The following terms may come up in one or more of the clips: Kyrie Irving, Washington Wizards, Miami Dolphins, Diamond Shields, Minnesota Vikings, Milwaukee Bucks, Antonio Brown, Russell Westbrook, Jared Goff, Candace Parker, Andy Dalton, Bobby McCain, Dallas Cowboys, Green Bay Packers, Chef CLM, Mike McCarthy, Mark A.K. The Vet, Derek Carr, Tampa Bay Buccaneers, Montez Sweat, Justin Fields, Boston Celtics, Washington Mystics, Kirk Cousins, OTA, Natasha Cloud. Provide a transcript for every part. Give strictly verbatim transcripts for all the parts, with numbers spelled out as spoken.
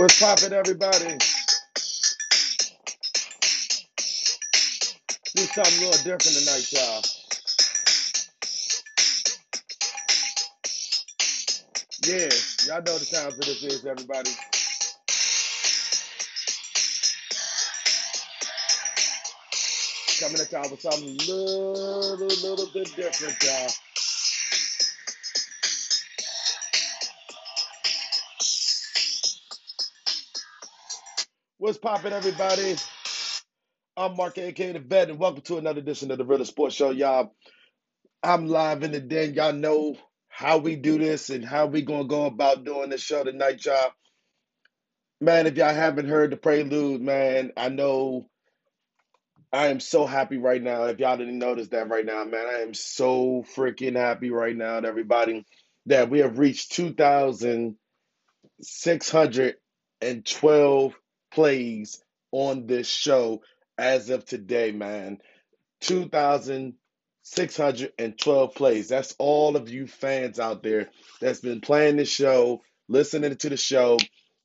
What's poppin', everybody? Do something a little different tonight, y'all. Yeah, y'all know the time for this is, everybody. Coming at y'all with something a little, little bit different, y'all. What's poppin', everybody? I'm Mark A K. The Vet, and welcome to another edition of The Real Sports Show, y'all. I'm live in the den. Y'all know how we do this and how we gonna go about doing this show tonight, y'all. Man, if y'all haven't heard the prelude, man, I know I am so happy right now. If y'all didn't notice that right now, man, I am so freaking happy right now, everybody, that we have reached two thousand six hundred twelve plays on this show as of today, man. two thousand six hundred twelve plays. That's all of you fans out there that's been playing this show, listening to the show.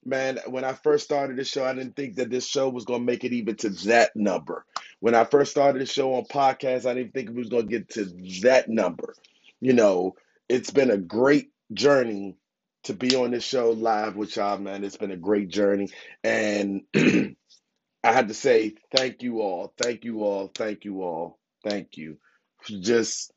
Man, when I first started this show, I didn't think that this show was going to make it even to that number. When I first started the show on podcast, I didn't think it was going to get to that number. You know, it's been a great journey to be on this show live with y'all, man. It's been a great journey. And I had to say thank you all. Thank you all. Thank you all. Thank you. Just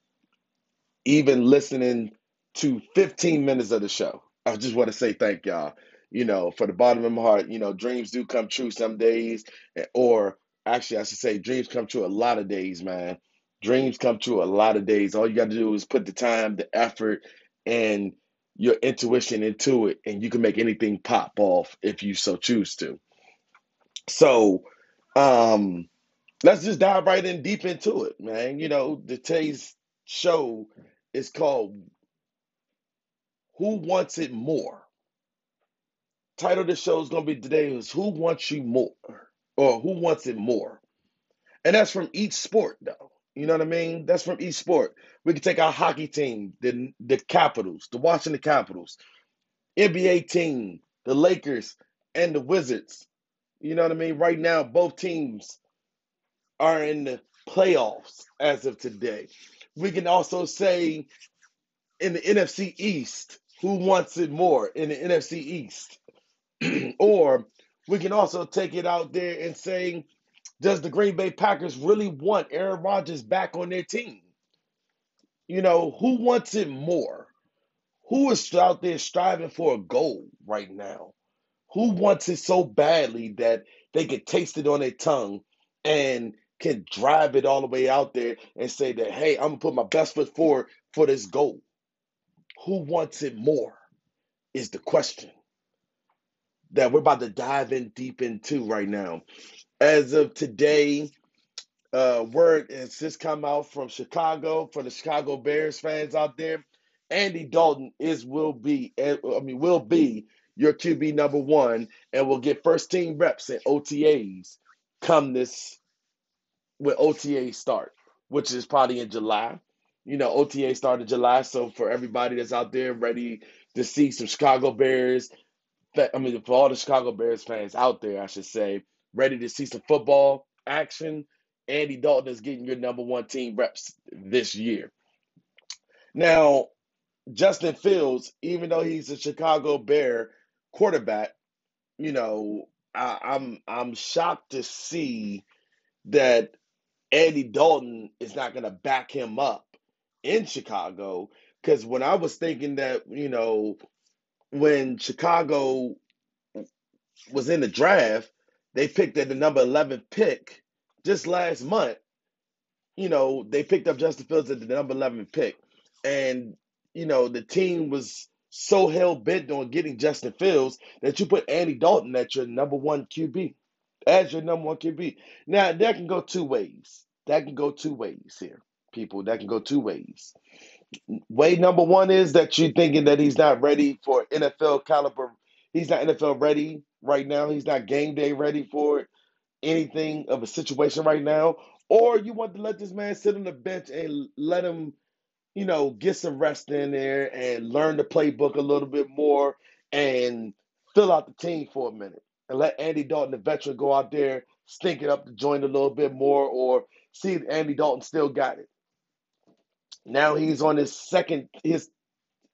even listening to fifteen minutes of the show. I just want to say thank y'all. You know, for the bottom of my heart, you know, dreams do come true some days. Or actually, I should say dreams come true a lot of days, man. Dreams come true a lot of days. All you got to do is put the time, the effort, and your intuition into it, and you can make anything pop off if you so choose to. So um, let's just dive right in deep into it, man. You know, today's show is called Who Wants It More? Title of the show is going to be today is Who Wants You More? Or Who Wants It More? And that's from each sport, though. You know what I mean? That's from each sport. We can take our hockey team, the the Capitals, the Washington Capitals, N B A team, the Lakers, and the Wizards. You know what I mean? Right now, both teams are in the playoffs as of today. We can also say in the N F C East, who wants it more in the N F C East? Or we can also take it out there and say, does the Green Bay Packers really want Aaron Rodgers back on their team? You know, who wants it more? Who is out there striving for a goal right now? Who wants it so badly that they can taste it on their tongue and can drive it all the way out there and say that, hey, I'm going to put my best foot forward for this goal? Who wants it more is the question that we're about to dive in deep into right now. As of today, uh, word has just come out from Chicago for the Chicago Bears fans out there. Andy Dalton is will be, I mean, will be your Q B number one, and will get first team reps and O T As come this when O T As start, which is probably in July. You know, O T A started July, so for everybody that's out there ready to see some Chicago Bears, I mean, for all the Chicago Bears fans out there, I should say, ready to see some football action, Andy Dalton is getting your number one team reps this year. Now, Justin Fields, even though he's a Chicago Bear quarterback, you know, I, I'm I'm shocked to see that Andy Dalton is not going to back him up in Chicago, because when I was thinking that, you know, when Chicago was in the draft, they picked at the number eleven pick just last month. You know, they picked up Justin Fields at the number eleven pick. And, you know, the team was so hell-bent on getting Justin Fields that you put Andy Dalton at your number one Q B, as your number one Q B. Now, that can go two ways. That can go two ways here, people. That can go two ways. Way number one is that you're thinking that he's not ready for N F L caliber. He's not N F L ready right now. He's not game day ready for it, anything of a situation right now. Or you want to let this man sit on the bench and let him, you know, get some rest in there and learn the playbook a little bit more and fill out the team for a minute and let Andy Dalton, the veteran, go out there, stink it up the joint a little bit more, or see if Andy Dalton still got it. Now he's on his second, his,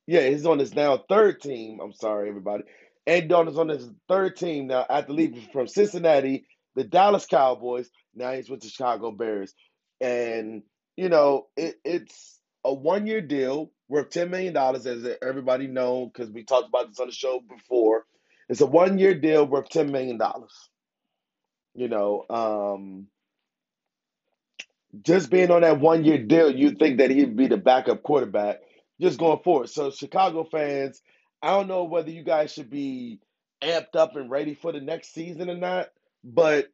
yeah, he's on his now third team. I'm sorry, everybody. Andy Dalton's on his third team now after leaving from Cincinnati, the Dallas Cowboys. Now he's with the Chicago Bears. And, you know, it, it's a one-year deal worth ten million dollars, as everybody knows, because we talked about this on the show before. It's a one-year deal worth ten million dollars. You know, um, just being on that one-year deal, you'd think that he'd be the backup quarterback just going forward. So Chicago fans, I don't know whether you guys should be amped up and ready for the next season or not, but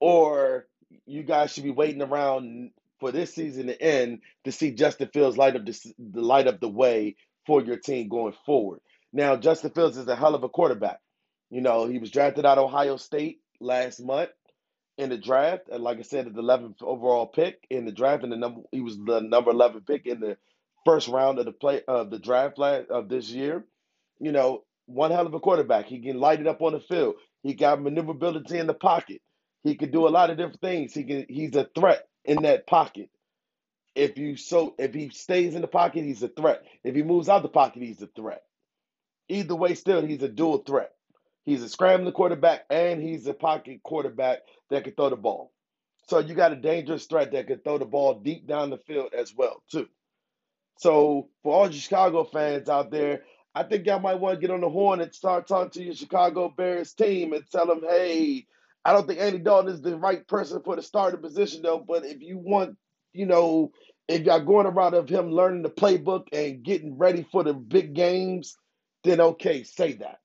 or you guys should be waiting around for this season to end to see Justin Fields light up the, light up the way for your team going forward. Now, Justin Fields is a hell of a quarterback. You know, he was drafted out of Ohio State last month in the draft. And like I said, the eleventh overall pick in the draft, and the number he was the number eleven pick in the first round of the play of the draft last, of this year. You know, one hell of a quarterback. He can light it up on the field. He got maneuverability in the pocket. He can do a lot of different things. He can he's a threat in that pocket. If you so if he stays in the pocket, he's a threat. If he moves out the pocket, he's a threat. Either way, still, he's a dual threat. He's a scrambling quarterback, and he's a pocket quarterback that can throw the ball. So you got a dangerous threat that can throw the ball deep down the field as well, too. So for all you Chicago fans out there, I think y'all might want to get on the horn and start talking to your Chicago Bears team and tell them, hey, I don't think Andy Dalton is the right person for the starting position, though, but if you want, you know, if y'all going around of him learning the playbook and getting ready for the big games, then okay, say that.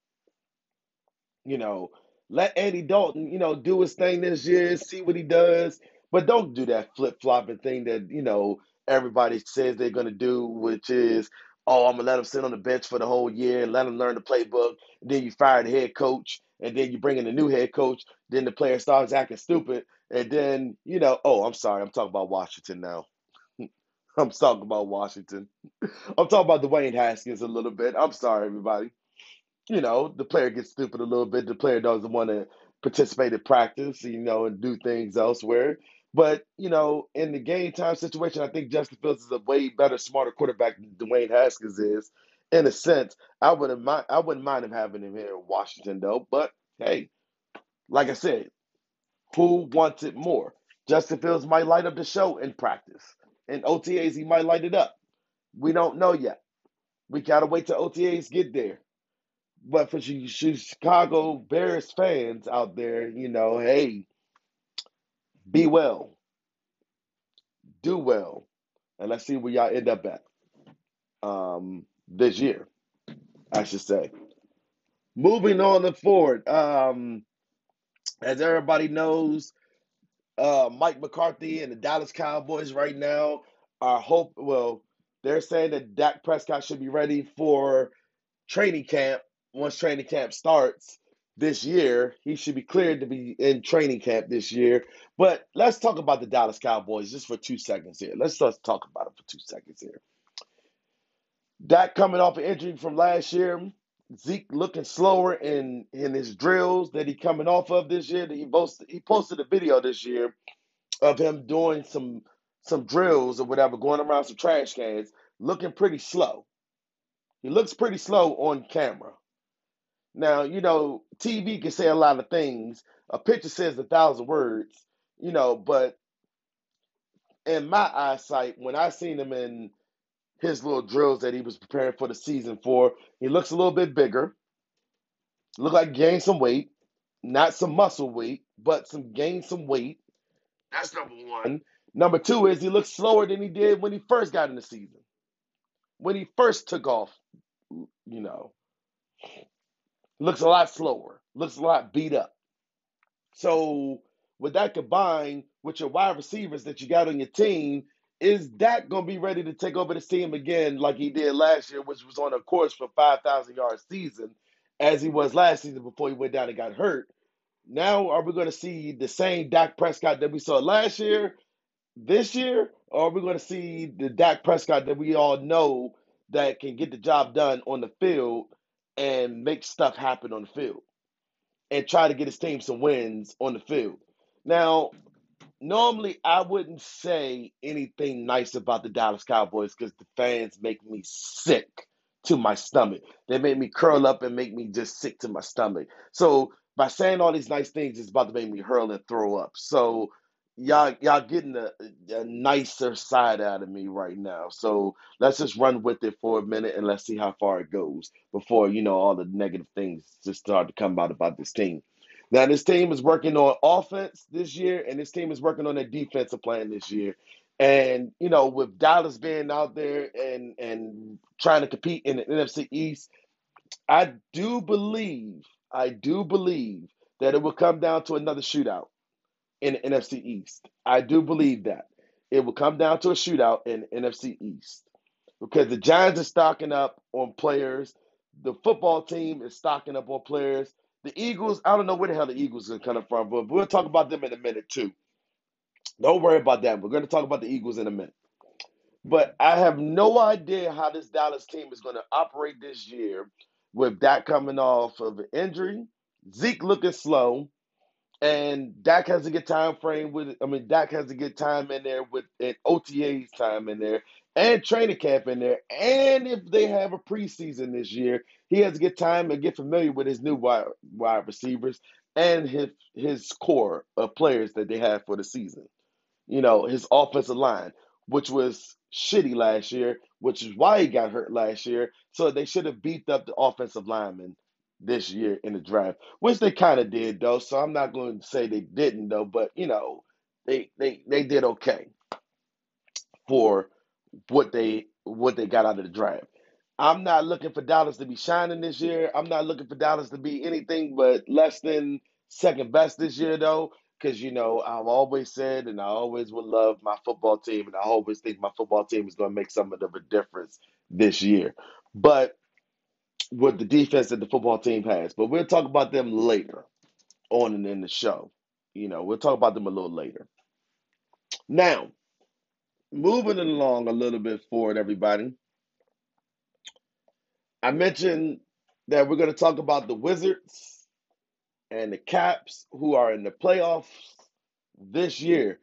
You know, let Andy Dalton, you know, do his thing this year, see what he does, but don't do that flip-flopping thing that, you know, everybody says they're going to do, which is, oh, I'm going to let him sit on the bench for the whole year and let him learn the playbook. Then you fire the head coach, and then you bring in a new head coach. Then the player starts acting stupid, and then, you know, oh, I'm sorry, I'm talking about Washington now. I'm talking about Washington. I'm talking about Dwayne Haskins a little bit. I'm sorry, everybody. You know, the player gets stupid a little bit. The player doesn't want to participate in practice, you know, and do things elsewhere. But, you know, in the game time situation, I think Justin Fields is a way better, smarter quarterback than Dwayne Haskins is. In a sense, I wouldn't mind, I wouldn't mind him having him here in Washington, though. But, hey, like I said, who wants it more? Justin Fields might light up the show in practice. In O T As, he might light it up. We don't know yet. We got to wait till O T As get there. But for you Chicago Bears fans out there, you know, hey, be well, do well, and let's see where y'all end up at um, this year, I should say. Moving on and forward, um, as everybody knows, uh, Mike McCarthy and the Dallas Cowboys right now are hope. Well, they're saying that Dak Prescott should be ready for training camp. Once training camp starts this year, he should be cleared to be in training camp this year. But let's talk about the Dallas Cowboys just for two seconds here. Let's just talk about it for two seconds here. Dak coming off an injury from last year. Zeke looking slower in, in his drills that he coming off of this year. He posted, he posted a video this year of him doing some, some drills or whatever, going around some trash cans, looking pretty slow. He looks pretty slow on camera. Now, you know, T V can say a lot of things. A picture says a thousand words, you know, but in my eyesight, when I seen him in his little drills that he was preparing for the season for, he looks a little bit bigger. Look like he gained some weight, not some muscle weight, but some gained some weight. That's number one. Number two is he looks slower than he did when he first got in the season, when he first took off, you know. Looks a lot slower, looks a lot beat up. So with that combined with your wide receivers that you got on your team, is Dak going to be ready to take over this team again like he did last year, which was on a course for five thousand yard season, as he was last season before he went down and got hurt? Now are we going to see the same Dak Prescott that we saw last year, this year? Or are we going to see the Dak Prescott that we all know that can get the job done on the field and make stuff happen on the field and try to get his team some wins on the field. Now, normally I wouldn't say anything nice about the Dallas Cowboys because the fans make me sick to my stomach. They make me curl up and make me just sick to my stomach. So by saying all these nice things, it's about to make me hurl and throw up. So y'all y'all getting a, a nicer side out of me right now. So let's just run with it for a minute and let's see how far it goes before, you know, all the negative things just start to come out about this team. Now, this team is working on offense this year, and this team is working on their defensive plan this year. And, you know, with Dallas being out there and, and trying to compete in the N F C East, I do believe, I do believe that it will come down to another shootout in the N F C East. I do believe that. It will come down to a shootout in the N F C East because the Giants are stocking up on players. The football team is stocking up on players. The Eagles, I don't know where the hell the Eagles are coming from, but we'll talk about them in a minute too. Don't worry about that. We're going to talk about the Eagles in a minute. But I have no idea how this Dallas team is going to operate this year with Dak coming off of an injury, Zeke looking slow, and Dak has to get time frame with I mean, Dak has to get time in there with an O T A's time in there and training camp in there. And if they have a preseason this year, he has to get time and get familiar with his new wide, wide receivers and his his core of players that they have for the season. You know, his offensive line, which was shitty last year, which is why he got hurt last year. So they should have beefed up the offensive linemen this year in the draft, which they kind of did, though. So I'm not going to say they didn't, though. But, you know, they they, they did okay for what they what they got out of the draft. I'm not looking for Dallas to be shining this year. I'm not looking for Dallas to be anything but less than second best this year, though, because, you know, I've always said and I always will love my football team, and I always think my football team is going to make something of a difference this year. But with the defense that the football team has. But we'll talk about them later on and in the show. You know, we'll talk about them a little later. Now, moving along a little bit forward, everybody. I mentioned that we're going to talk about the Wizards and the Caps who are in the playoffs this year.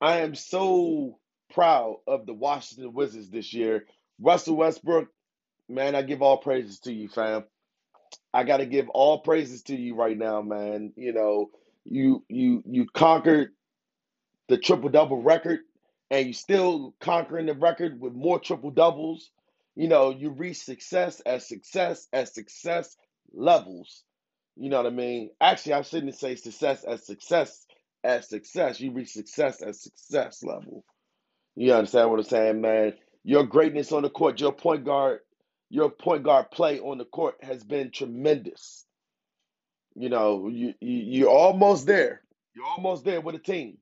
I am so proud of the Washington Wizards this year. Russell Westbrook, man, I give all praises to you, fam. I got to give all praises to you right now, man. You know, you you you conquered the triple-double record, and you're still conquering the record with more triple-doubles. You know, you reach success as success as success levels. You know what I mean? Actually, I shouldn't say success as success as success. You reach success as success level. You understand what I'm saying, man? Your greatness on the court, your point guard, your point guard play on the court has been tremendous. You know, you, you you're almost there. You're almost there with a team.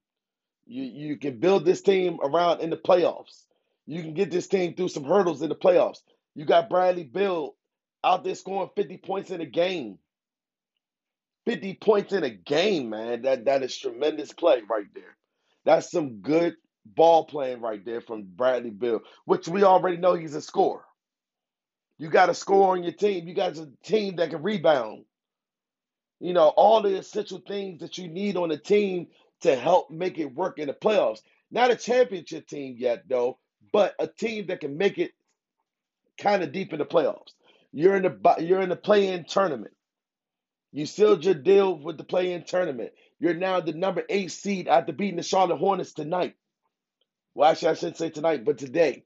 You you can build this team around in the playoffs. You can get this team through some hurdles in the playoffs. You got Bradley Beal out there scoring fifty points in a game. fifty points in a game, man. That that is tremendous play right there. That's some good ball playing right there from Bradley Beal, which we already know he's a scorer. You got a score on your team. You got a team that can rebound. You know, all the essential things that you need on a team to help make it work in the playoffs. Not a championship team yet, though, but a team that can make it kind of deep in the playoffs. You're in the you're in the play-in tournament. You sealed your deal with the play-in tournament. You're now the number eight seed after beating the Charlotte Hornets tonight. Well, actually, I shouldn't say tonight, but today.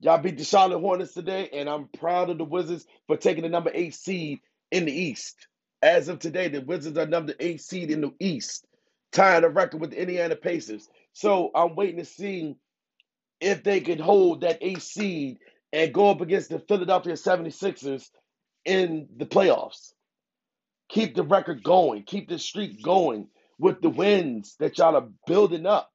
Y'all beat the Charlotte Hornets today, and I'm proud of the Wizards for taking the number eight seed in the East. As of today, the Wizards are number eight seed in the East, tying the record with the Indiana Pacers. So I'm waiting to see if they could hold that eight seed and go up against the Philadelphia seventy-sixers in the playoffs. Keep the record going. Keep the streak going with the wins that y'all are building up.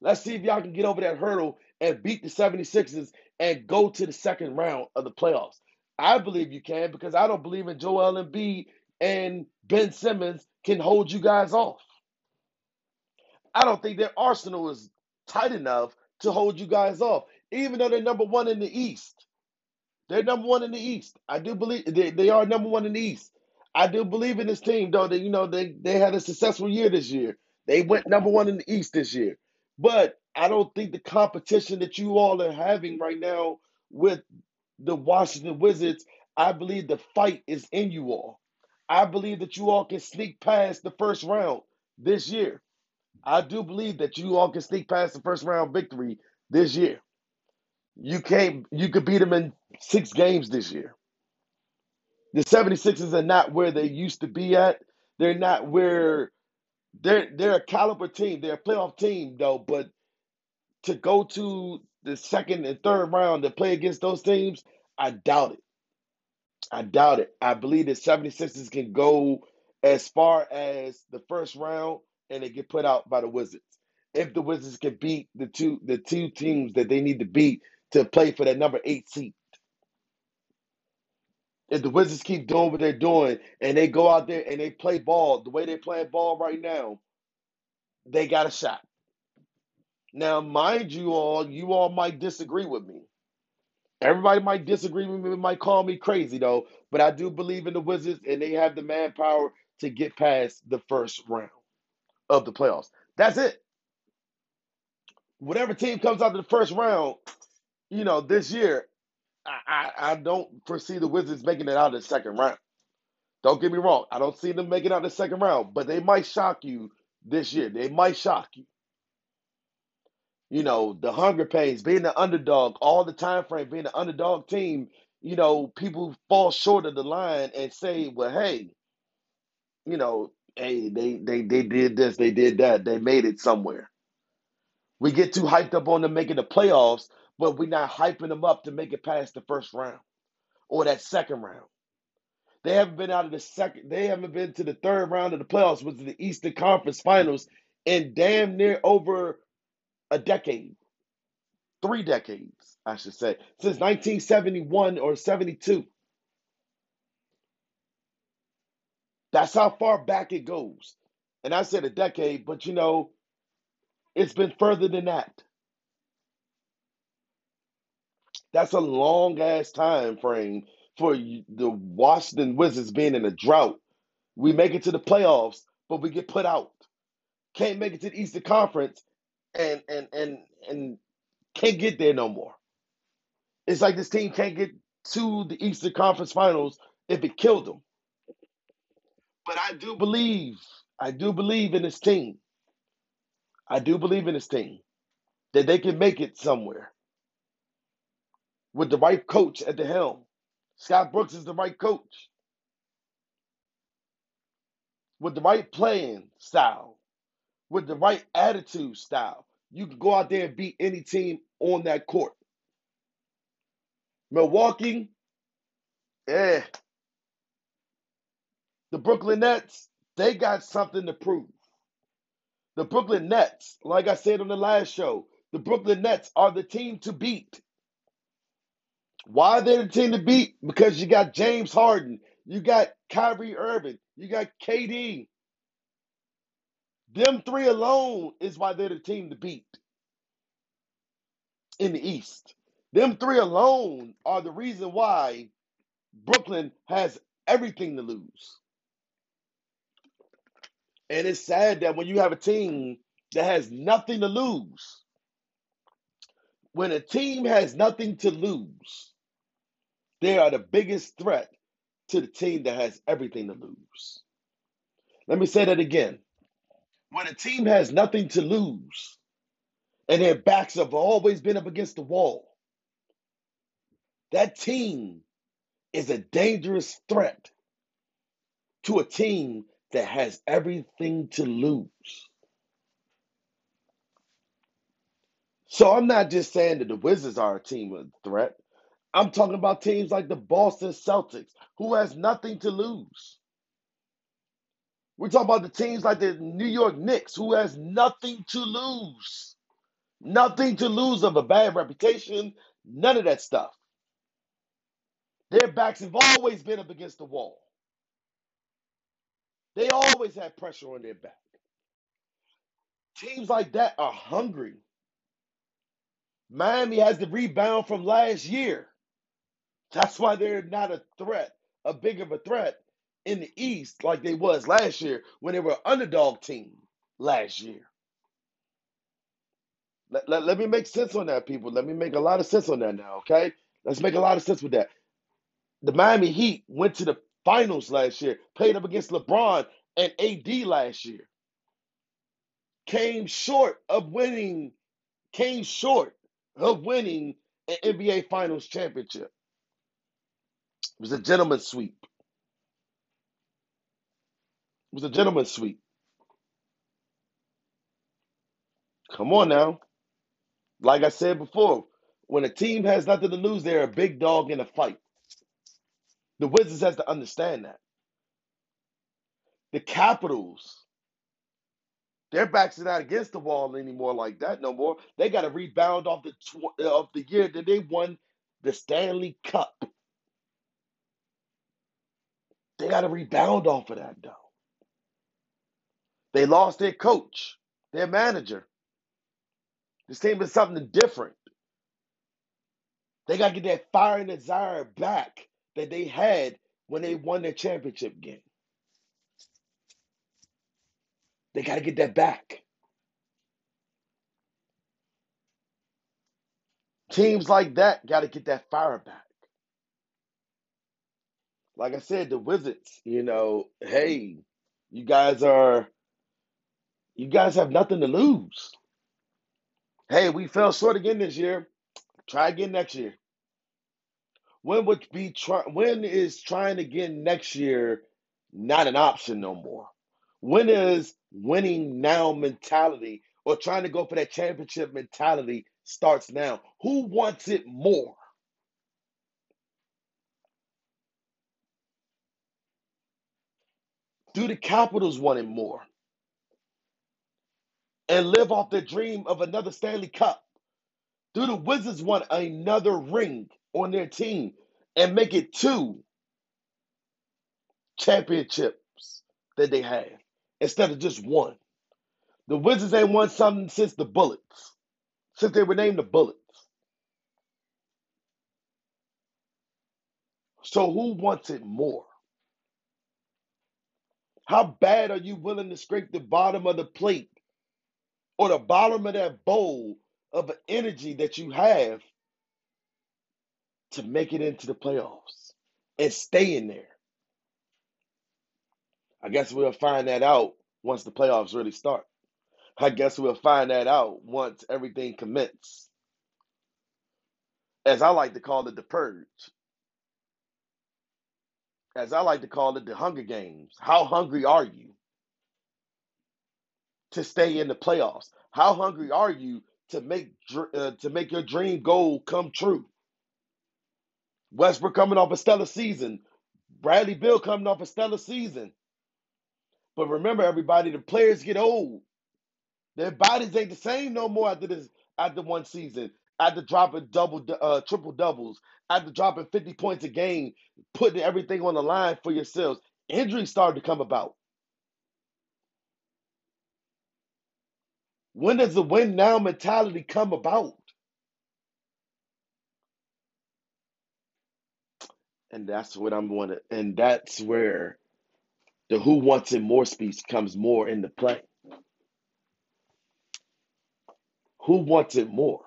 Let's see if y'all can get over that hurdle and beat the seventy-sixers and go to the second round of the playoffs. I believe you can because I don't believe in Joel Embiid and Ben Simmons can hold you guys off. I don't think their arsenal is tight enough to hold you guys off, even though they're number one in the East. They're number one in the East. I do believe they, they are number one in the East. I do believe in this team, though, that, you know, they, they had a successful year this year. They went number one in the East this year. But I don't think the competition that you all are having right now with the Washington Wizards, I believe the fight is in you all. I believe that you all can sneak past the first round this year. I do believe that you all can sneak past the first round victory this year. You can't, you could beat them in six games this year. The 76ers are not where they used to be at. They're not where they're they're a caliber team. They're a playoff team, though, but to go to the second and third round to play against those teams, I doubt it. I doubt it. I believe the 76ers can go as far as the first round and they get put out by the Wizards. If the Wizards can beat the two the two teams that they need to beat to play for that number eight seed. If the Wizards keep doing what they're doing and they go out there and they play ball the way they're playing ball right now, they got a shot. Now, mind you all, you all might disagree with me. Everybody might disagree with me, might call me crazy, though, but I do believe in the Wizards, and they have the manpower to get past the first round of the playoffs. That's it. Whatever team comes out of the first round, you know, this year, I, I, I don't foresee the Wizards making it out of the second round. Don't get me wrong. I don't see them making it out of the second round, but they might shock you this year. They might shock you. You know, the hunger pains, being the underdog, all the time frame, being the underdog team, you know, people fall short of the line and say, well, hey, you know, hey, they they they did this, they did that, they made it somewhere. We get too hyped up on them making the playoffs, but we're not hyping them up to make it past the first round or that second round. They haven't been out of the second, they haven't been to the third round of the playoffs, which is the Eastern Conference Finals, and damn near over a decade, three decades, I should say, since nineteen seventy-one or seventy-two. That's how far back it goes. And I said a decade, but you know, it's been further than that. That's a long-ass time frame for the Washington Wizards being in a drought. We make it to the playoffs, but we get put out. Can't make it to the Eastern Conference, And and and and can't get there no more. It's like this team can't get to the Eastern Conference Finals if it killed them. But I do believe, I do believe in this team. I do believe in this team that they can make it somewhere with the right coach at the helm. Scott Brooks is the right coach with the right playing style. With the right attitude style, you can go out there and beat any team on that court. Milwaukee, eh. The Brooklyn Nets, they got something to prove. The Brooklyn Nets, like I said on the last show, the Brooklyn Nets are the team to beat. Why are they the team to beat? Because you got James Harden, you got Kyrie Irving, you got K D. Them three alone is why they're the team to beat in the East. Them three alone are the reason why Brooklyn has everything to lose. And it's sad that when you have a team that has nothing to lose, when a team has nothing to lose, they are the biggest threat to the team that has everything to lose. Let me say that again. When a team has nothing to lose and their backs have always been up against the wall, that team is a dangerous threat to a team that has everything to lose. So I'm not just saying that the Wizards are a team of threat. I'm talking about teams like the Boston Celtics, who has nothing to lose. We're talking about the teams like the New York Knicks, who has nothing to lose. Nothing to lose of a bad reputation, none of that stuff. Their backs have always been up against the wall. They always had pressure on their back. Teams like that are hungry. Miami has the rebound from last year. That's why they're not a threat, a big of a threat in the East like they was last year when they were an underdog team last year. Let, let, let me make sense on that, people. Let me make a lot of sense on that now, okay? Let's make a lot of sense with that. The Miami Heat went to the finals last year, played up against LeBron and A D last year. Came short of winning, came short of winning an N B A Finals championship. It was a gentleman's sweep. It was a gentleman's sweep. Come on now. Like I said before, when a team has nothing to lose, they're a big dog in a fight. The Wizards has to understand that. The Capitals, their backs are not against the wall anymore like that no more. They got to rebound off the tw- of the year that they won the Stanley Cup. They got to rebound off of that, though. They lost their coach, their manager. This team is something different. They got to get that fire and desire back that they had when they won their championship game. They got to get that back. Teams like that got to get that fire back. Like I said, the Wizards, you know, hey, you guys are, you guys have nothing to lose. Hey, we fell short again this year. Try again next year. When would be try, when is trying again next year not an option no more? When is winning now mentality or trying to go for that championship mentality starts now? Who wants it more? Do the Capitals want it more? And live off the dream of another Stanley Cup? Do the Wizards want another ring on their team and make it two championships that they have instead of just one? The Wizards ain't won something since the Bullets, since they were named the Bullets. So who wants it more? How bad are you willing to scrape the bottom of the plate or the bottom of that bowl of energy that you have to make it into the playoffs and stay in there? I guess we'll find that out once the playoffs really start. I guess we'll find that out once everything commences. As I like to call it, the purge. As I like to call it, the Hunger Games. How hungry are you to stay in the playoffs? How hungry are you to make uh, to make your dream goal come true? Westbrook coming off a stellar season. Bradley Beal coming off a stellar season. But remember, everybody, the players get old. Their bodies ain't the same no more after this, after one season. After dropping double, uh, triple doubles, after dropping fifty points a game, putting everything on the line for yourselves, injuries started to come about. When does the win now mentality come about? And that's what I'm going to, and that's where the who wants it more speech comes more into play. Who wants it more?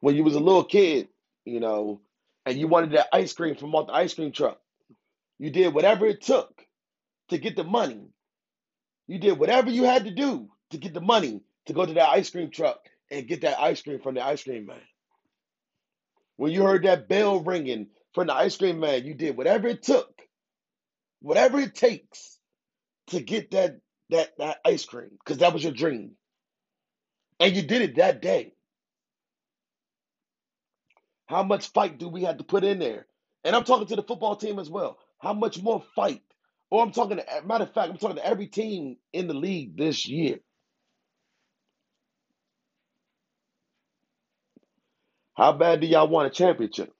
When you was a little kid, you know, and you wanted that ice cream from off the ice cream truck, you did whatever it took to get the money. You did whatever you had to do to get the money to go to that ice cream truck and get that ice cream from the ice cream man. When you heard that bell ringing from the ice cream man, you did whatever it took, whatever it takes to get that that, that ice cream, because that was your dream. And you did it that day. How much fight do we have to put in there? And I'm talking to the football team as well. How much more fight? Or I'm talking to, matter of fact, I'm talking to every team in the league this year. How bad do y'all want a championship?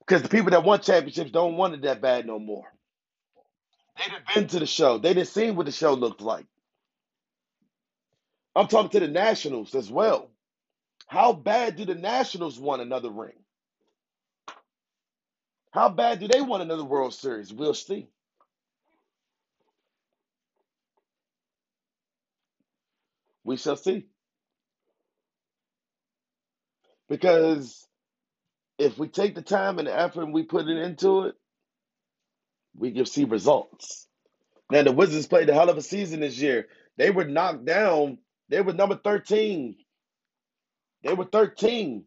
Because the people that want championships don't want it that bad no more. They done been to the show. They done seen what the show looked like. I'm talking to the Nationals as well. How bad do the Nationals want another ring? How bad do they want another World Series? We'll see. We shall see. Because if we take the time and the effort and we put it into it, we can see results. Now, the Wizards played a hell of a season this year. They were knocked down. They were number thirteen. They were thirteen.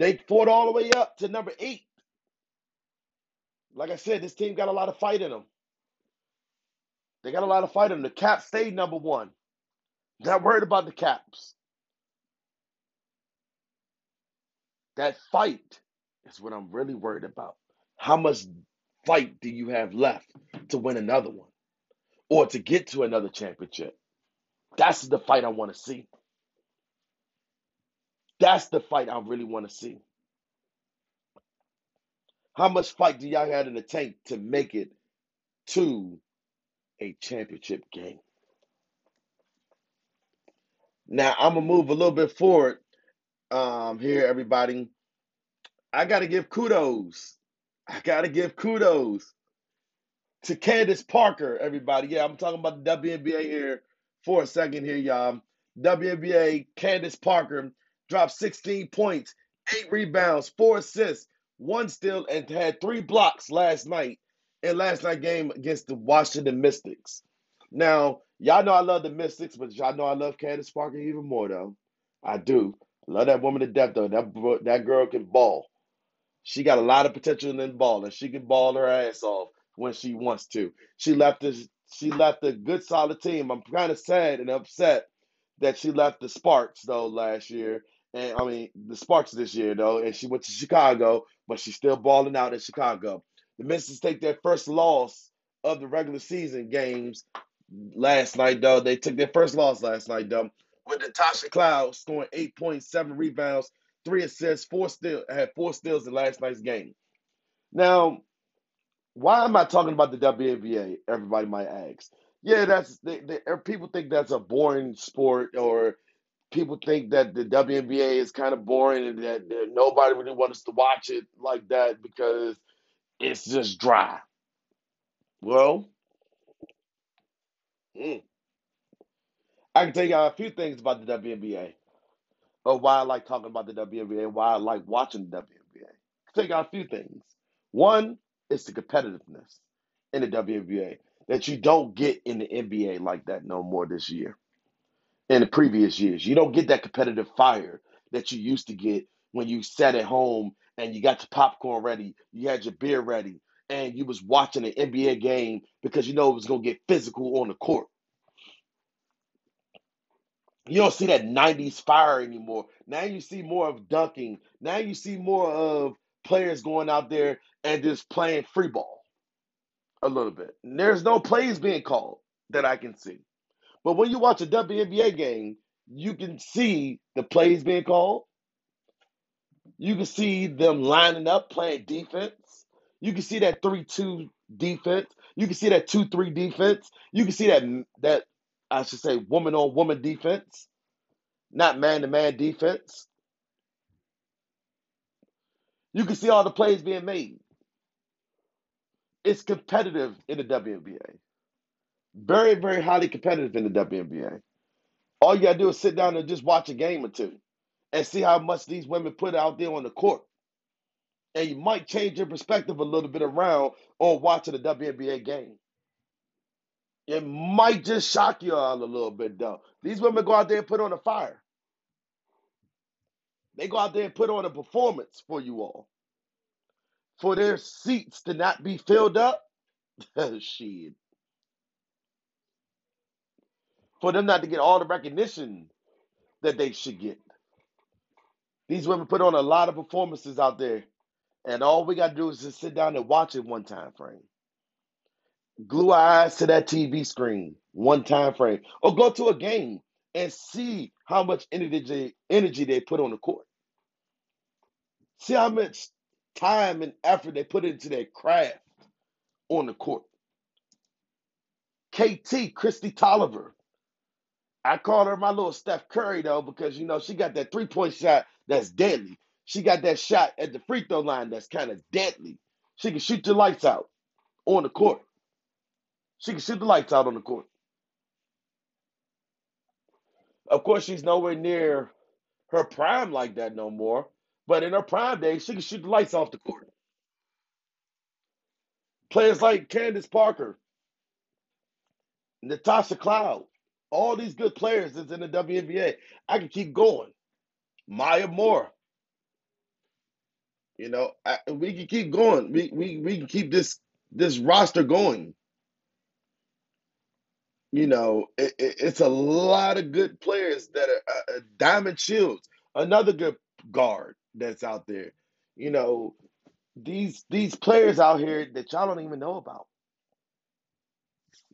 They fought all the way up to number eight. Like I said, this team got a lot of fight in them. They got a lot of fight in them. The Caps stayed number one. Not worried about the Caps. That fight is what I'm really worried about. How much fight do you have left to win another one or to get to another championship? That's the fight I want to see. That's the fight I really want to see. How much fight do y'all have in the tank to make it to a championship game? Now, I'm going to move a little bit forward um, here, everybody. I got to give kudos. I got to give kudos to Candace Parker, everybody. Yeah, I'm talking about the W N B A here for a second here, y'all. W N B A Candace Parker dropped sixteen points, eight rebounds, four assists, one steal, and had three blocks last night in last night's game against the Washington Mystics. Now, y'all know I love the Mystics, but y'all know I love Candace Parker even more, though. I do. I love that woman to death, though. That, that girl can ball. She got a lot of potential in ball, and she can ball her ass off when she wants to. She left this, she left a good, solid team. I'm kind of sad and upset that she left the Sparks, though, last year. And I mean, the Sparks this year, though, and she went to Chicago, but she's still balling out in Chicago. The Mystics take their first loss of the regular season games last night, though. They took their first loss last night, though, with Natasha Cloud scoring eight points, seven rebounds, three assists, four steals, had four steals in last night's game. Now, why am I talking about the W N B A? Everybody might ask. Yeah, that's they, they, people think that's a boring sport, or people think that the W N B A is kind of boring and that, that nobody really wants to watch it like that because it's just dry. Well, mm, I can tell you a few things about the W N B A, or why I like talking about the W N B A and why I like watching the W N B A. I can tell you a few things. One is the competitiveness in the W N B A that you don't get in the N B A like that no more this year. In the previous years, you don't get that competitive fire that you used to get when you sat at home and you got your popcorn ready, you had your beer ready, and you was watching an N B A game because you know it was going to get physical on the court. You don't see that nineties fire anymore. Now you see more of dunking. Now you see more of players going out there and just playing free ball a little bit. And there's no plays being called that I can see. But when you watch a W N B A game, you can see the plays being called. You can see them lining up, playing defense. You can see that three two defense. You can see that two three defense. You can see that, that I should say, woman-on-woman defense, not man-to-man defense. You can see all the plays being made. It's competitive in the W N B A. Very, very highly competitive in the W N B A. All you got to do is sit down and just watch a game or two and see how much these women put out there on the court. And you might change your perspective a little bit around on watching a W N B A game. It might just shock you all a little bit, though. These women go out there and put on a fire. They go out there and put on a performance for you all. For their seats to not be filled up, shit. For them not to get all the recognition that they should get. These women put on a lot of performances out there, and all we got to do is just sit down and watch it one time frame. Glue our eyes to that T V screen one time frame. Or go to a game and see how much energy, energy they put on the court. See how much time and effort they put into their craft on the court. K T, Christy Tolliver. I call her my little Steph Curry, though, because, you know, she got that three-point shot that's deadly. She got that shot at the free throw line that's kind of deadly. She can shoot your lights out on the court. She can shoot the lights out on the court. Of course, she's nowhere near her prime like that no more. But in her prime days, she can shoot the lights off the court. Players like Candace Parker, Natasha Cloud, all these good players that's in the W N B A. I can keep going. Maya Moore. You know, I, we can keep going. We we we can keep this this roster going. You know, it, it, it's a lot of good players that are uh, Diamond Shields, another good guard that's out there. You know, these these players out here that y'all don't even know about.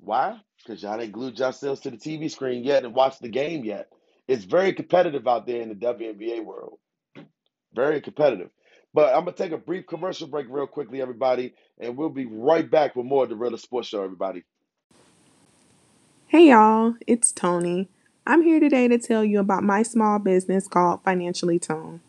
Why? Because y'all didn't glue yourselves to the T V screen yet and watch the game yet. It's very competitive out there in the W N B A world. Very competitive. But I'm going to take a brief commercial break real quickly, everybody, and we'll be right back with more of The Real Sports Show, everybody. Hey, y'all. It's Tony. I'm here today to tell you about my small business called Financially Tone.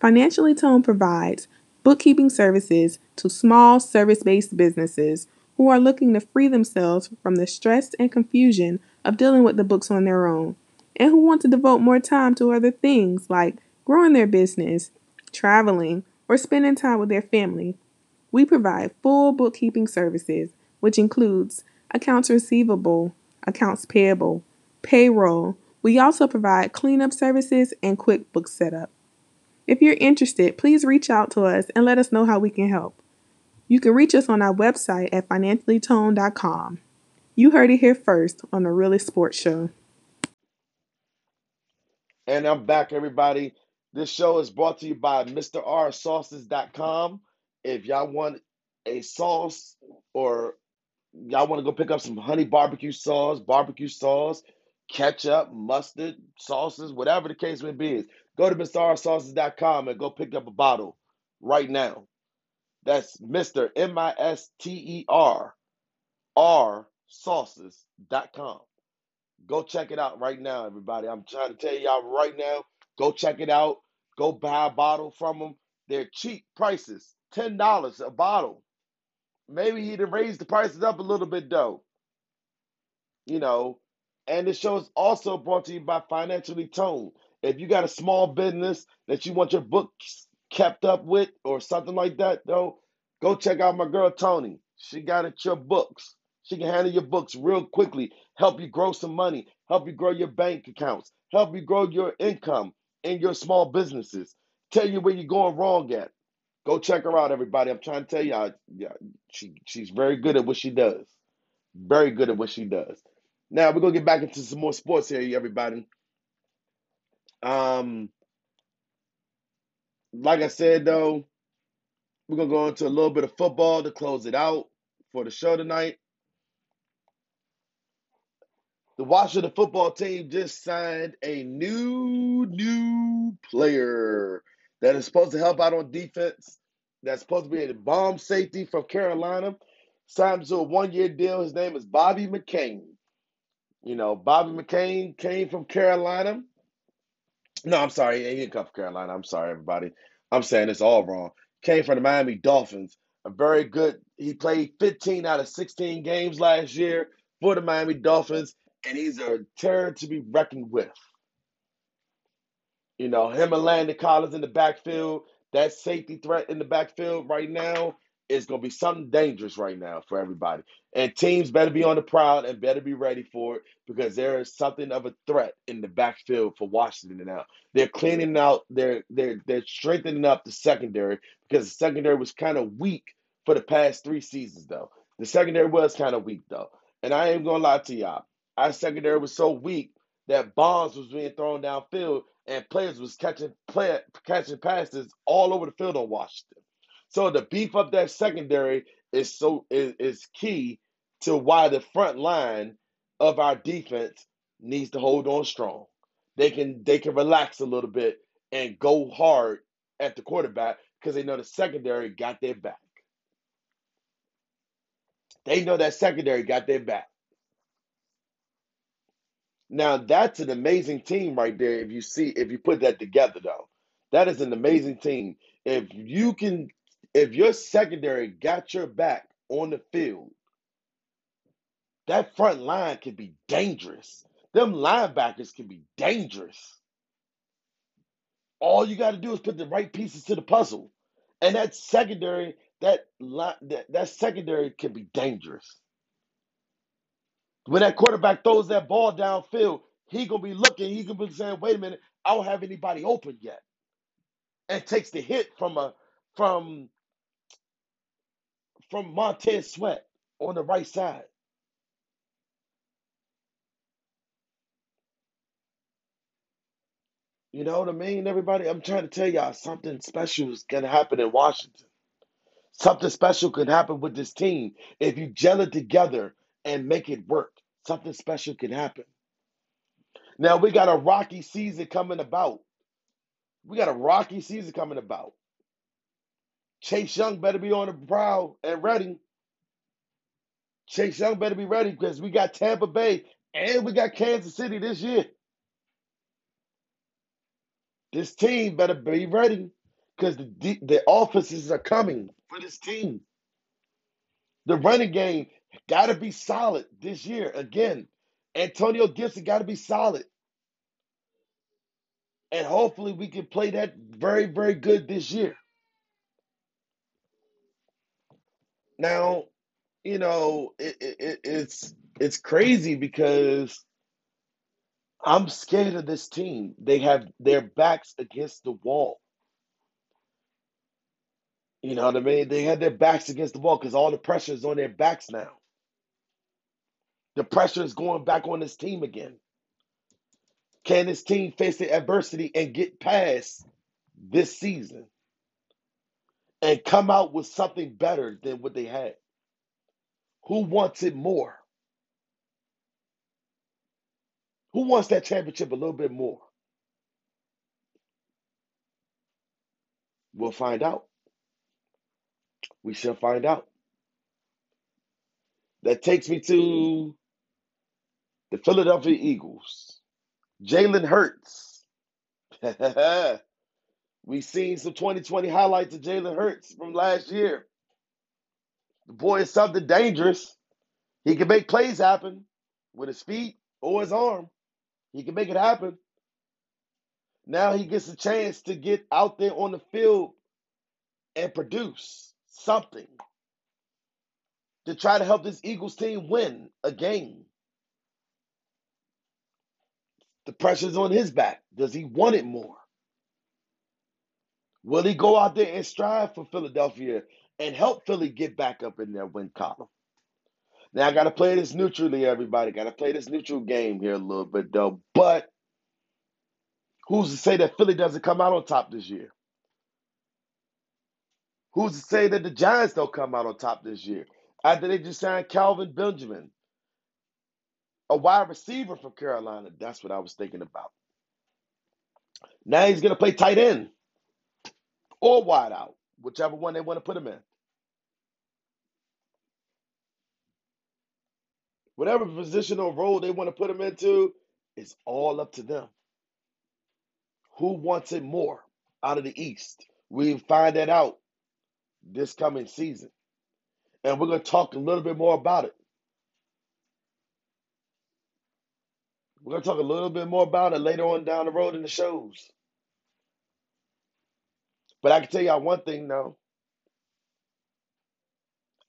Financially Tone provides bookkeeping services to small service-based businesses who are looking to free themselves from the stress and confusion of dealing with the books on their own and who want to devote more time to other things like growing their business, traveling, or spending time with their family. We provide full bookkeeping services, which includes accounts receivable, accounts payable, payroll. We also provide cleanup services and QuickBooks setup. If you're interested, please reach out to us and let us know how we can help. You can reach us on our website at financially tone dot com. You heard it here first on The Real Sports Show. And I'm back, everybody. This show is brought to you by Mister R Sauces dot com. If y'all want a sauce or y'all want to go pick up some honey barbecue sauce, barbecue sauce, ketchup, mustard, sauces, whatever the case may be, go to Mister R Sauces dot com and go pick up a bottle right now. That's Mister M I S T E R, R, sauces dot com. Go check it out right now, everybody. I'm trying to tell y'all right now. Go check it out. Go buy a bottle from them. They're cheap prices, ten dollars a bottle. Maybe he'd have raised the prices up a little bit, though. You know, and the show is also brought to you by Financially Tone. If you got a small business that you want your books kept up with or something like that, though, go check out my girl, Tony. She got at your books. She can handle your books real quickly, help you grow some money, help you grow your bank accounts, help you grow your income in your small businesses, tell you where you're going wrong at. Go check her out, everybody. I'm trying to tell y'all, she, she's very good at what she does. Very good at what she does. Now, we're going to get back into some more sports here, everybody. Um, like I said, though, we're going to go into a little bit of football to close it out for the show tonight. The Washington football team just signed a new, new player that is supposed to help out on defense, that's supposed to be a bomb safety from Carolina. Signed to a one-year deal. His name is Bobby McCain. You know, Bobby McCain came from Carolina. No, I'm sorry. He didn't come from Carolina. I'm sorry, everybody. I'm saying this all wrong. Came from the Miami Dolphins. A very good – he played fifteen out of sixteen games last year for the Miami Dolphins. And he's a terror to be reckoned with. You know, him and Landon Collins in the backfield, that safety threat in the backfield right now is going to be something dangerous right now for everybody. And teams better be on the prowl and better be ready for it because there is something of a threat in the backfield for Washington now. They're cleaning out, they're, they're, they're strengthening up the secondary because the secondary was kind of weak for the past three seasons, though. The secondary was kind of weak, though. And I ain't going to lie to y'all. Our secondary was so weak that bombs was being thrown downfield and players was catching play, catching passes all over the field on Washington. So to beef up that secondary is so is, is key to why the front line of our defense needs to hold on strong. They can they can relax a little bit and go hard at the quarterback because they know the secondary got their back. They know that secondary got their back. Now, that's an amazing team right there if you see, if you put that together, though. That is an amazing team. If you can, if your secondary got your back on the field, that front line can be dangerous. Them linebackers can be dangerous. All you got to do is put the right pieces to the puzzle. And that secondary, that line, that, that secondary can be dangerous. When that quarterback throws that ball downfield, he going to be looking, he's going to be saying, wait a minute, I don't have anybody open yet. And takes the hit from a from, from Montez Sweat on the right side. You know what I mean, everybody? I'm trying to tell y'all something special is going to happen in Washington. Something special could happen with this team. If you gel it together and make it work, something special can happen. Now, we got a rocky season coming about. We got a rocky season coming about. Chase Young better be on the prowl and ready. Chase Young better be ready because we got Tampa Bay and we got Kansas City this year. This team better be ready because the, the offenses are coming for this team. The running game got to be solid this year. Again, Antonio Gibson got to be solid. And hopefully we can play that very, very good this year. Now, you know, it, it, it's it's crazy because I'm scared of this team. They have their backs against the wall. You know what I mean? They had their backs against the wall because all the pressure is on their backs now. The pressure is going back on this team again. Can this team face the adversity and get past this season and come out with something better than what they had? Who wants it more? Who wants that championship a little bit more? We'll find out. We shall find out. That takes me to the Philadelphia Eagles. Jalen Hurts. We've seen some twenty twenty highlights of Jalen Hurts from last year. The boy is something dangerous. He can make plays happen with his feet or his arm. He can make it happen. Now he gets a chance to get out there on the field and produce something to try to help this Eagles team win a game. The pressure's on his back. Does he want it more? Will he go out there and strive for Philadelphia and help Philly get back up in their win column? Now, I got to play this neutrally, everybody. Got to play this neutral game here a little bit, though. But who's to say that Philly doesn't come out on top this year? Who's to say that the Giants don't come out on top this year? After they just signed Calvin Benjamin, a wide receiver from Carolina. That's what I was thinking about. Now he's going to play tight end or wide out, whichever one they want to put him in. Whatever position or role they want to put them into, it's all up to them. Who wants it more out of the East? We find that out this coming season. And we're going to talk a little bit more about it. We're going to talk a little bit more about it later on down the road in the shows. But I can tell y'all one thing, though.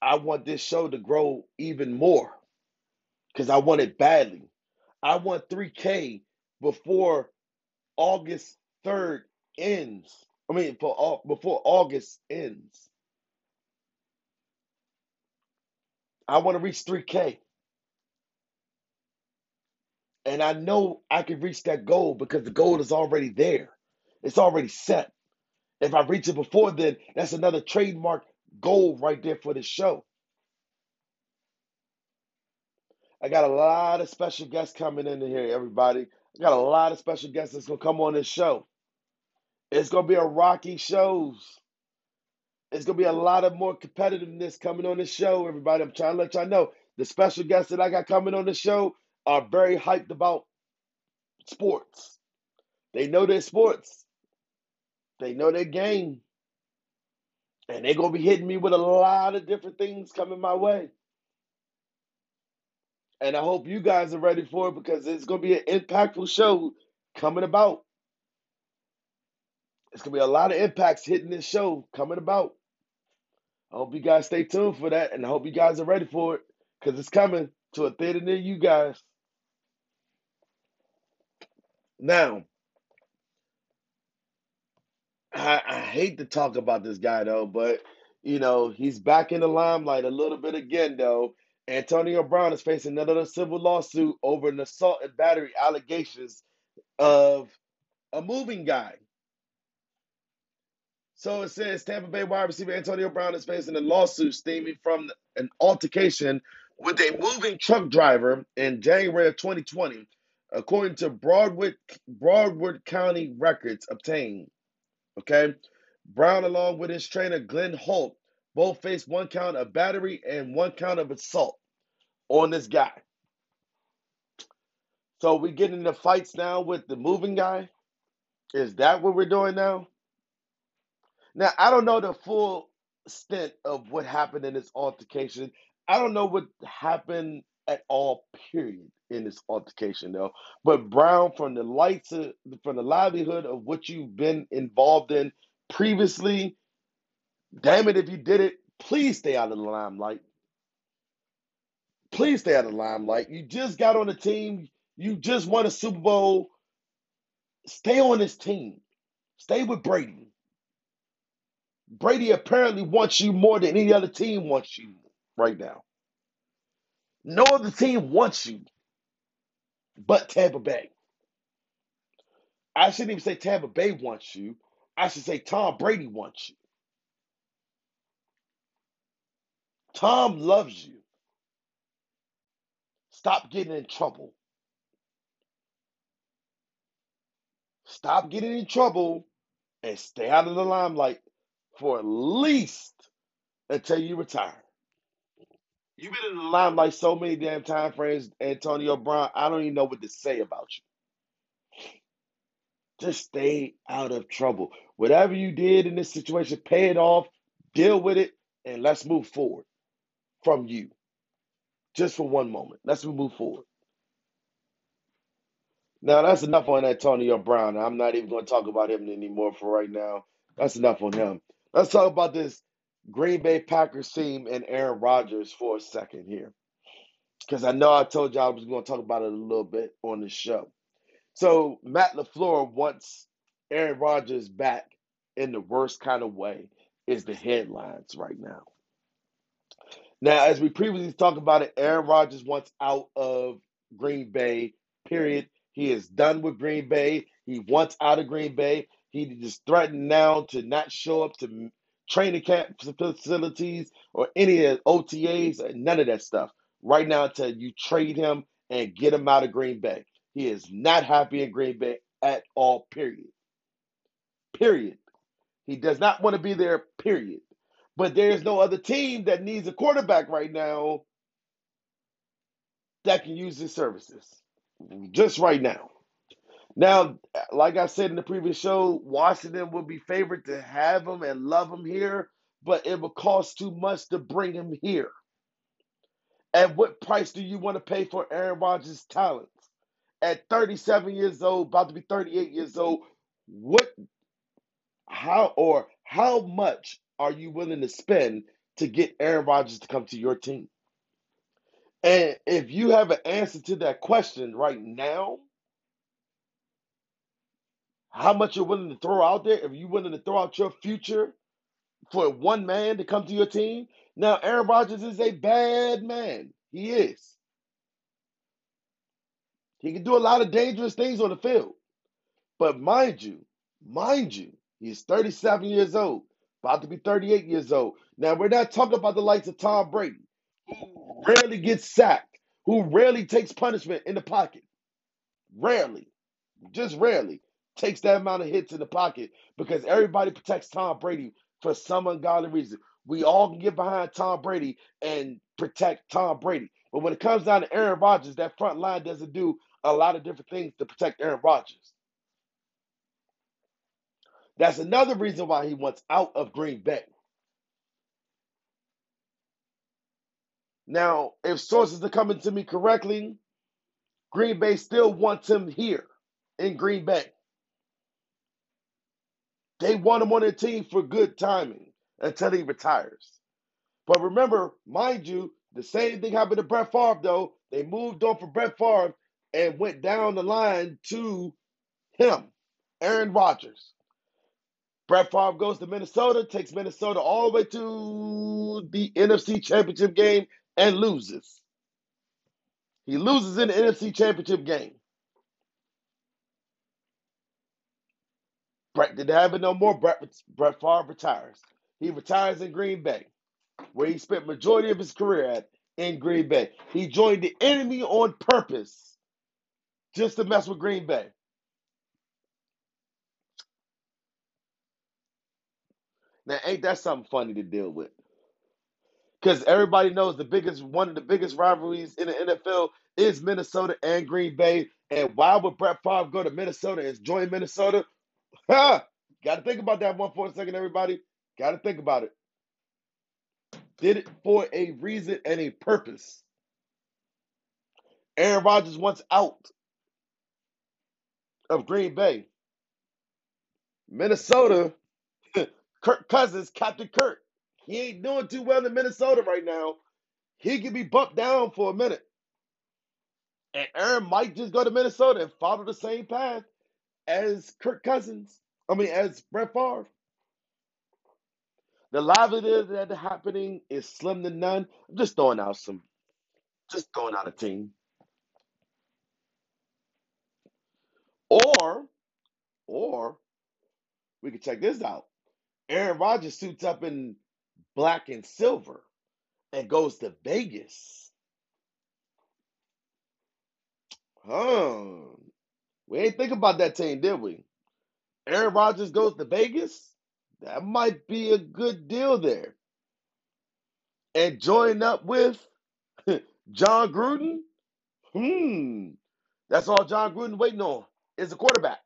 I want this show to grow even more. Because I want it badly. I want three K before August third ends. I mean, for, before August ends. I want to reach three K. And I know I can reach that goal because the goal is already there. It's already set. If I reach it before then, that's another trademark goal right there for the show. I got a lot of special guests coming in here, everybody. I got a lot of special guests that's going to come on this show. It's going to be a rocky show. It's going to be a lot of more competitiveness coming on this show, everybody. I'm trying to let y'all know the special guests that I got coming on this show are very hyped about sports. They know their sports. They know their game. And they're going to be hitting me with a lot of different things coming my way. And I hope you guys are ready for it, because it's going to be an impactful show coming about. It's going to be a lot of impacts hitting this show coming about. I hope you guys stay tuned for that, and I hope you guys are ready for it, because it's coming to a theater near you guys. Now, I, I hate to talk about this guy, though, but, you know, he's back in the limelight a little bit again, though. Antonio Brown is facing another civil lawsuit over an assault and battery allegations of a moving guy. So it says Tampa Bay wide receiver Antonio Brown is facing a lawsuit stemming from an altercation with a moving truck driver in January of twenty twenty, according to Broadwood, Broadwood County records obtained. Okay, Brown, along with his trainer Glenn Holt, both faced one count of battery and one count of assault on this guy. So we get into fights now with the moving guy. Is that what we're doing now? Now, I don't know the full extent of what happened in this altercation. I don't know what happened at all, period, in this altercation, though. But Brown, from the lights of, from the livelihood of what you've been involved in previously, damn it, if you did it, please stay out of the limelight. Please stay out of the limelight. You just got on the team. You just won a Super Bowl. Stay on this team. Stay with Brady. Brady apparently wants you more than any other team wants you right now. No other team wants you but Tampa Bay. I shouldn't even say Tampa Bay wants you. I should say Tom Brady wants you. Tom loves you. Stop getting in trouble. Stop getting in trouble and stay out of the limelight for at least until you retire. You've been in the limelight so many damn time frames, Antonio Brown, I don't even know what to say about you. Just stay out of trouble. Whatever you did in this situation, pay it off, deal with it, and let's move forward from you. Just for one moment. Let's move forward. Now, that's enough on Antonio Brown. I'm not even going to talk about him anymore for right now. That's enough on him. Let's talk about this Green Bay Packers team and Aaron Rodgers for a second here, because I know I told y'all I was going to talk about it a little bit on the show. So Matt LaFleur wants Aaron Rodgers back in the worst kind of way is the headlines right now. Now, as we previously talked about it, Aaron Rodgers wants out of Green Bay, period. He is done with Green Bay. He wants out of Green Bay. He just threatened now to not show up to training camp facilities or any of the O T As, none of that stuff. Right now, until you trade him and get him out of Green Bay. He is not happy in Green Bay at all, period. Period. He does not want to be there, period. But there is no other team that needs a quarterback right now that can use his services. Just right now. Now, like I said in the previous show, Washington will be favored to have him and love him here, but it will cost too much to bring him here. At what price do you want to pay for Aaron Rodgers' talents? At thirty-seven years old, about to be thirty-eight years old, what, how, or how much are you willing to spend to get Aaron Rodgers to come to your team? And if you have an answer to that question right now, how much you're willing to throw out there, if you're willing to throw out your future for one man to come to your team. Now, Aaron Rodgers is a bad man. He is. He can do a lot of dangerous things on the field. But mind you, mind you, he's thirty-seven years old, about to be thirty-eight years old. Now, we're not talking about the likes of Tom Brady, who rarely gets sacked, who rarely takes punishment in the pocket. Rarely. Just rarely. Takes that amount of hits in the pocket, because everybody protects Tom Brady for some ungodly reason. We all can get behind Tom Brady and protect Tom Brady. But when it comes down to Aaron Rodgers, that front line doesn't do a lot of different things to protect Aaron Rodgers. That's another reason why he wants out of Green Bay. Now, if sources are coming to me correctly, Green Bay still wants him here in Green Bay. They want him on their team for good timing until he retires. But remember, mind you, the same thing happened to Brett Favre, though. They moved on from Brett Favre and went down the line to him, Aaron Rodgers. Brett Favre goes to Minnesota, takes Minnesota all the way to the N F C Championship game and loses. He loses in the N F C Championship game. Brett didn't have it no more. Brett, Brett Favre retires. He retires in Green Bay, where he spent majority of his career at in Green Bay. He joined the enemy on purpose just to mess with Green Bay. Now, ain't that something funny to deal with? Because everybody knows the biggest, one of the biggest rivalries in the N F L is Minnesota and Green Bay. And why would Brett Favre go to Minnesota and join Minnesota? Ha! Got to think about that one for a second, everybody. Got to think about it. Did it for a reason and a purpose. Aaron Rodgers wants out of Green Bay. Minnesota, Kirk Cousins, Captain Kirk. He ain't doing too well in Minnesota right now. He could be bumped down for a minute. And Aaron might just go to Minnesota and follow the same path as Kirk Cousins. I mean, as Brett Favre. The livelihood that's happening is slim to none. I'm just throwing out some, just throwing out a team. Or, or, we could check this out. Aaron Rodgers suits up in black and silver and goes to Vegas. Huh. We ain't think about that team, did we? Aaron Rodgers goes to Vegas? That might be a good deal there. And join up with John Gruden? Hmm. That's all John Gruden waiting on is a quarterback.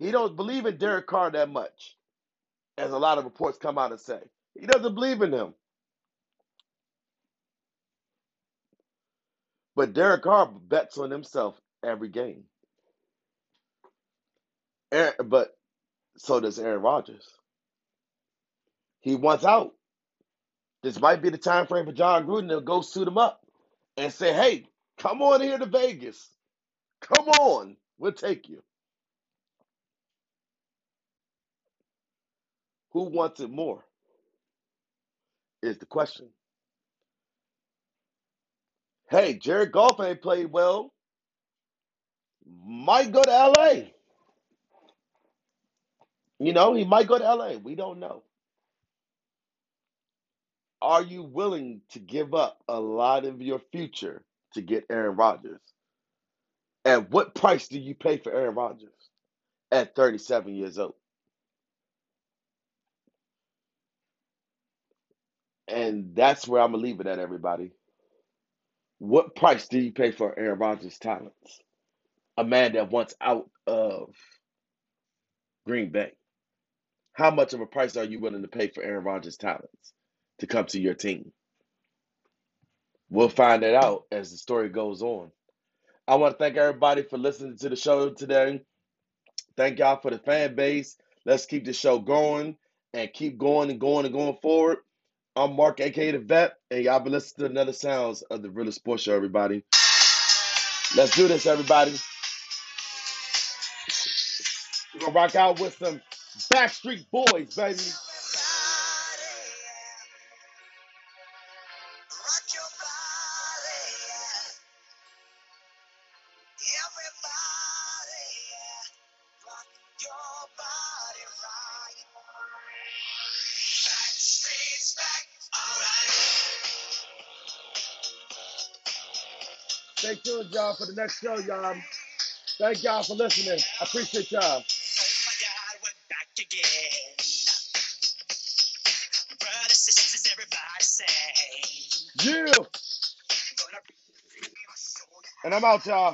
He don't believe in Derek Carr that much, as a lot of reports come out and say. He doesn't believe in him. But Derek Carr bets on himself every game. Aaron, but so does Aaron Rodgers. He wants out. This might be the time frame for John Gruden to go suit him up and say, hey, come on here to Vegas. Come on. We'll take you. Who wants it more is the question. Hey, Jared Goff ain't played well. Might go to L A. You know, he might go to L A. We don't know. Are you willing to give up a lot of your future to get Aaron Rodgers? At what price do you pay for Aaron Rodgers at thirty-seven years old? And that's where I'm going to leave it at, everybody. What price do you pay for Aaron Rodgers' talents? A man that wants out of Green Bay. How much of a price are you willing to pay for Aaron Rodgers' talents to come to your team? We'll find it out as the story goes on. I want to thank everybody for listening to the show today. Thank y'all for the fan base. Let's keep the show going and keep going and going and going forward. I'm Mark, A K A The Vet, and y'all been listening to another Sounds of The Real Sports Show, everybody. Let's do this, everybody. We're going to rock out with some Backstreet Boys, baby. Stay tuned, y'all, for the next show, y'all. Thank y'all for listening. I appreciate y'all. Oh, my God, we're back again. Brothers, sisters, everybody say. Yeah. And I'm out. Uh,